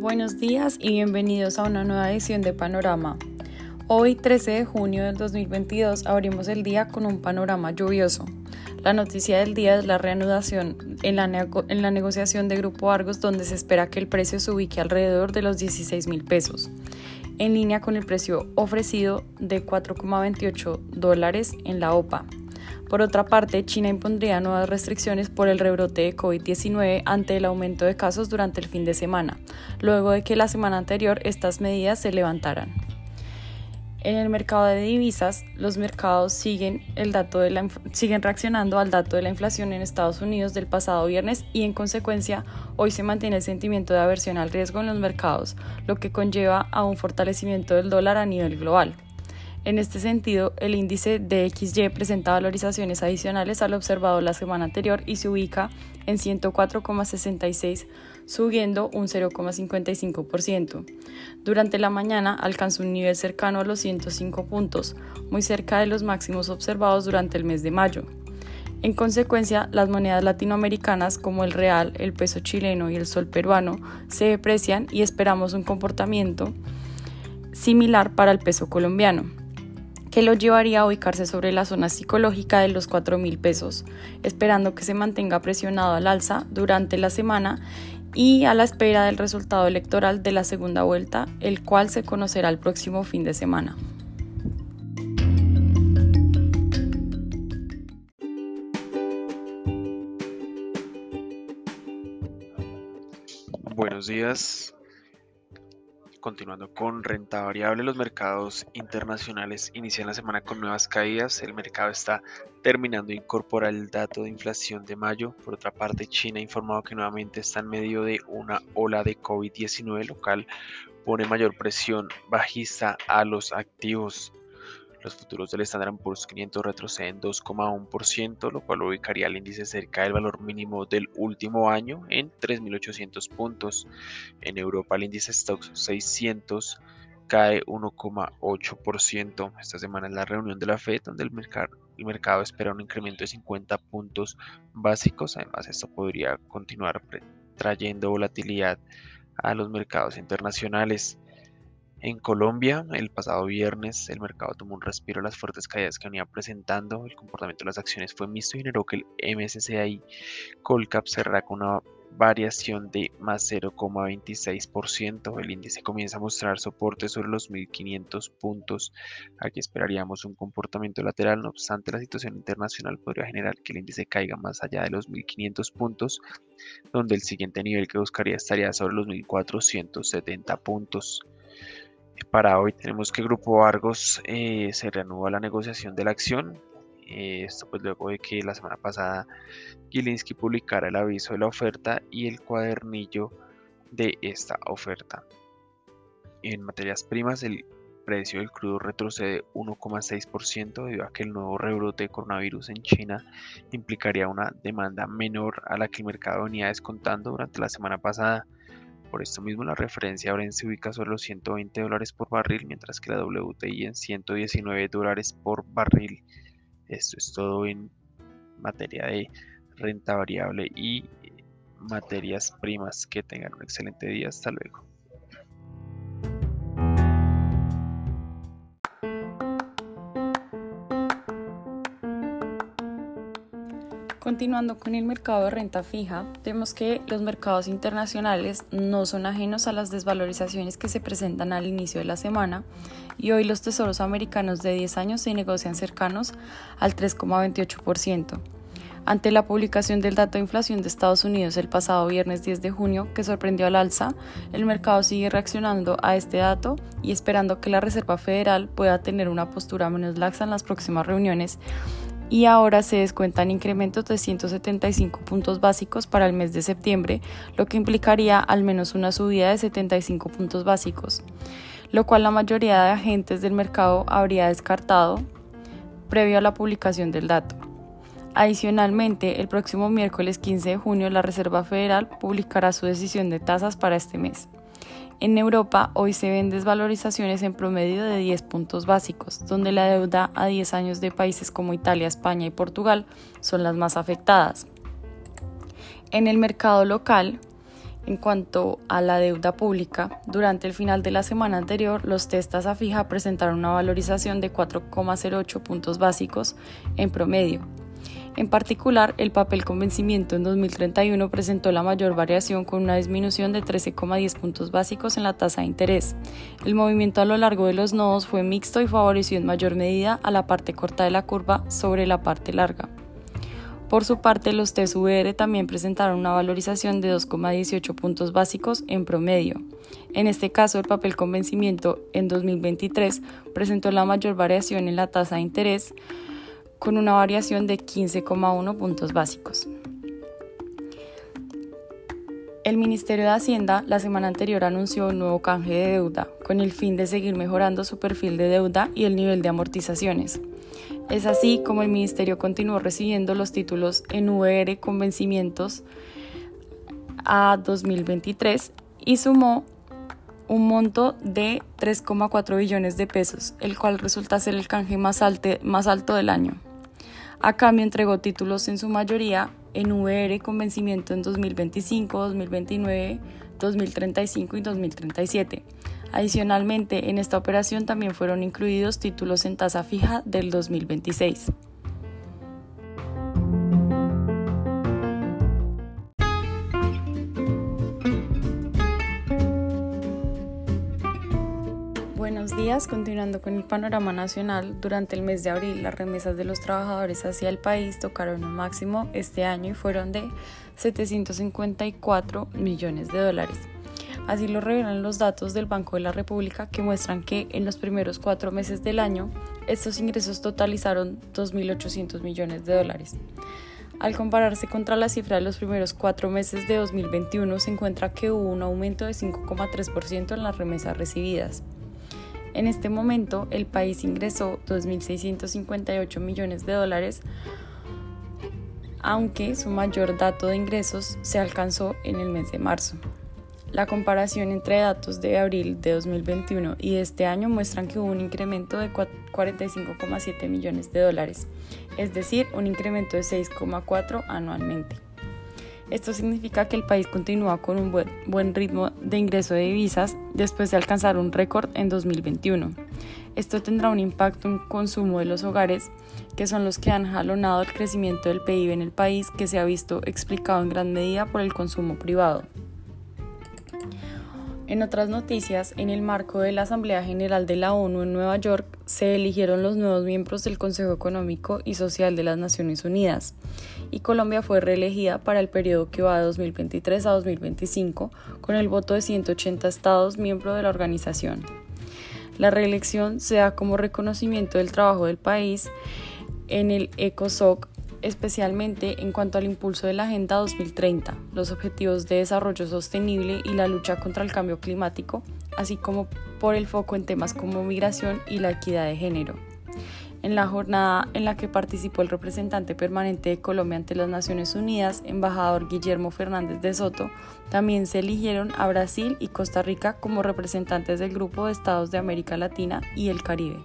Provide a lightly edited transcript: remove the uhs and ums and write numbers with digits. Buenos días y bienvenidos a una nueva edición de Panorama. Hoy, 13 de junio del 2022, abrimos el día con un panorama lluvioso. La noticia del día es la reanudación en la negociación de Grupo Argos, donde se espera que el precio se ubique alrededor de los 16.000 pesos, en línea con el precio ofrecido de $4.28 en la OPA. Por otra parte, China impondría nuevas restricciones por el rebrote de COVID-19 ante el aumento de casos durante el fin de semana, luego de que la semana anterior estas medidas se levantaran. En el mercado de divisas, los mercados siguen reaccionando al dato de la inflación en Estados Unidos del pasado viernes y, en consecuencia, hoy se mantiene el sentimiento de aversión al riesgo en los mercados, lo que conlleva a un fortalecimiento del dólar a nivel global. En este sentido, el índice DXY presenta valorizaciones adicionales al observado la semana anterior y se ubica en 104,66, subiendo un 0,55%. Durante la mañana alcanzó un nivel cercano a los 105 puntos, muy cerca de los máximos observados durante el mes de mayo. En consecuencia, las monedas latinoamericanas como el real, el peso chileno y el sol peruano se deprecian y esperamos un comportamiento similar para el peso colombiano, que lo llevaría a ubicarse sobre la zona psicológica de los 4.000 pesos, esperando que se mantenga presionado al alza durante la semana y a la espera del resultado electoral de la segunda vuelta, el cual se conocerá el próximo fin de semana. Buenos días. Continuando con renta variable, los mercados internacionales inician la semana con nuevas caídas. El mercado está terminando de incorporar el dato de inflación de mayo. Por otra parte, China ha informado que nuevamente está en medio de una ola de COVID-19, lo cual pone mayor presión bajista a los activos. Los futuros del Standard & Poor's 500 retroceden 2,1%, lo cual ubicaría al índice cerca del valor mínimo del último año en 3.800 puntos. En Europa, el índice Stoxx 600 cae 1,8%. Esta semana es la reunión de la Fed, donde el mercado espera un incremento de 50 puntos básicos. Además, esto podría continuar trayendo volatilidad a los mercados internacionales. En Colombia, el pasado viernes, el mercado tomó un respiro a las fuertes caídas que venía presentando. El comportamiento de las acciones fue mixto y generó que el MSCI Colcap cerrará con una variación de más 0,26%. El índice comienza a mostrar soporte sobre los 1.500 puntos. Aquí esperaríamos un comportamiento lateral. No obstante, la situación internacional podría generar que el índice caiga más allá de los 1.500 puntos, donde el siguiente nivel que buscaría estaría sobre los 1.470 puntos. Para hoy tenemos que Grupo Argos se reanuda la negociación de la acción, esto pues luego de que la semana pasada Gilinski publicara el aviso de la oferta y el cuadernillo de esta oferta. En materias primas, el precio del crudo retrocede 1,6% debido a que el nuevo rebrote de coronavirus en China implicaría una demanda menor a la que el mercado venía descontando durante la semana pasada. Por esto mismo, la referencia Brent se ubica sobre los $120 por barril, mientras que la WTI en $119 por barril. Esto es todo en materia de renta variable y materias primas. Que tengan un excelente día. Hasta luego. Continuando con el mercado de renta fija, vemos que los mercados internacionales no son ajenos a las desvalorizaciones que se presentan al inicio de la semana y hoy los tesoros americanos de 10 años se negocian cercanos al 3,28%. Ante la publicación del dato de inflación de Estados Unidos el pasado viernes 10 de junio, que sorprendió al alza, el mercado sigue reaccionando a este dato y esperando que la Reserva Federal pueda tener una postura menos laxa en las próximas reuniones, y ahora se descuentan incrementos de 175 puntos básicos para el mes de septiembre, lo que implicaría al menos una subida de 75 puntos básicos, lo cual la mayoría de agentes del mercado habría descartado previo a la publicación del dato. Adicionalmente, el próximo miércoles 15 de junio la Reserva Federal publicará su decisión de tasas para este mes. En Europa hoy se ven desvalorizaciones en promedio de 10 puntos básicos, donde la deuda a 10 años de países como Italia, España y Portugal son las más afectadas. En el mercado local, en cuanto a la deuda pública, durante el final de la semana anterior, los TES tasa fija presentaron una valorización de 4,08 puntos básicos en promedio. En particular, el papel con vencimiento en 2031 presentó la mayor variación con una disminución de 13,10 puntos básicos en la tasa de interés. El movimiento a lo largo de los nodos fue mixto y favoreció en mayor medida a la parte corta de la curva sobre la parte larga. Por su parte, los TES VR también presentaron una valorización de 2,18 puntos básicos en promedio. En este caso, el papel con vencimiento en 2023 presentó la mayor variación en la tasa de interés, con una variación de 15,1 puntos básicos. El Ministerio de Hacienda la semana anterior anunció un nuevo canje de deuda, con el fin de seguir mejorando su perfil de deuda y el nivel de amortizaciones. Es así como el Ministerio continuó recibiendo los títulos en VR con vencimientos a 2023 y sumó un monto de 3,4 billones de pesos, el cual resulta ser el canje más alto del año. A cambio entregó títulos en su mayoría en VR con vencimiento en 2025, 2029, 2035 y 2037. Adicionalmente, en esta operación también fueron incluidos títulos en tasa fija del 2026. Buenos días, continuando con el panorama nacional, durante el mes de abril las remesas de los trabajadores hacia el país tocaron un máximo este año y fueron de 754 millones de dólares. Así lo revelan los datos del Banco de la República, que muestran que en los primeros 4 meses del año estos ingresos totalizaron 2.800 millones de dólares. Al compararse contra la cifra de los primeros 4 meses de 2021, se encuentra que hubo un aumento de 5,3% en las remesas recibidas. En este momento, el país ingresó 2.658 millones de dólares, aunque su mayor dato de ingresos se alcanzó en el mes de marzo. La comparación entre datos de abril de 2021 y de este año muestran que hubo un incremento de 45,7 millones de dólares, es decir, un incremento de 6,4 anualmente. Esto significa que el país continúa con un buen ritmo de ingreso de divisas después de alcanzar un récord en 2021. Esto tendrá un impacto en el consumo de los hogares, que son los que han jalonado el crecimiento del PIB en el país, que se ha visto explicado en gran medida por el consumo privado. En otras noticias, en el marco de la Asamblea General de la ONU en Nueva York, se eligieron los nuevos miembros del Consejo Económico y Social de las Naciones Unidas, y Colombia fue reelegida para el periodo que va de 2023 a 2025 con el voto de 180 estados miembros de la organización. La reelección se da como reconocimiento del trabajo del país en el ECOSOC, especialmente en cuanto al impulso de la Agenda 2030, los objetivos de desarrollo sostenible y la lucha contra el cambio climático, así como por el foco en temas como migración y la equidad de género. En la jornada en la que participó el representante permanente de Colombia ante las Naciones Unidas, embajador Guillermo Fernández de Soto, también se eligieron a Brasil y Costa Rica como representantes del Grupo de Estados de América Latina y el Caribe.